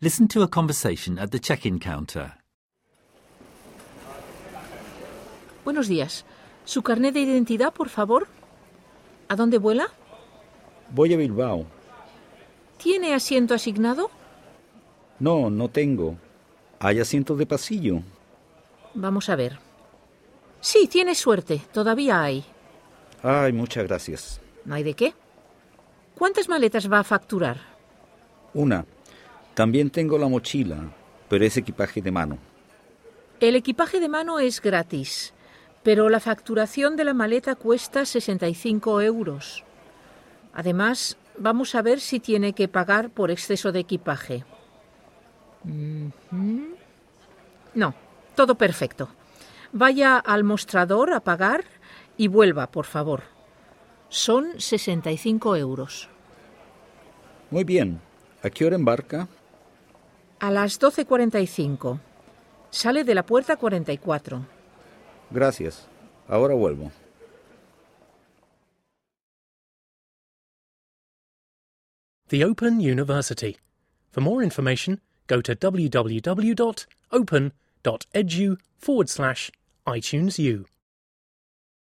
Listen to a conversation at the check-in counter. Buenos días. ¿Su carnet de identidad, por favor? ¿A dónde vuela? Voy a Bilbao. ¿Tiene asiento asignado? No, no tengo. ¿Hay asientos de pasillo? Vamos a ver. Sí, tiene suerte. Todavía hay. Ay, muchas gracias. No hay de qué. ¿Cuántas maletas va a facturar? Una. También tengo la mochila, pero es equipaje de mano. El equipaje de mano es gratis, pero la facturación de la maleta cuesta 65 euros. Además, vamos a ver si tiene que pagar por exceso de equipaje. No, todo perfecto. Vaya al mostrador a pagar y vuelva, por favor. Son 65 euros. Muy bien. ¿A qué hora embarca? A las 12:45. Sale de la puerta 44. Gracias. Ahora vuelvo. The Open University. For more information, go to www.open.edu/iTunes U.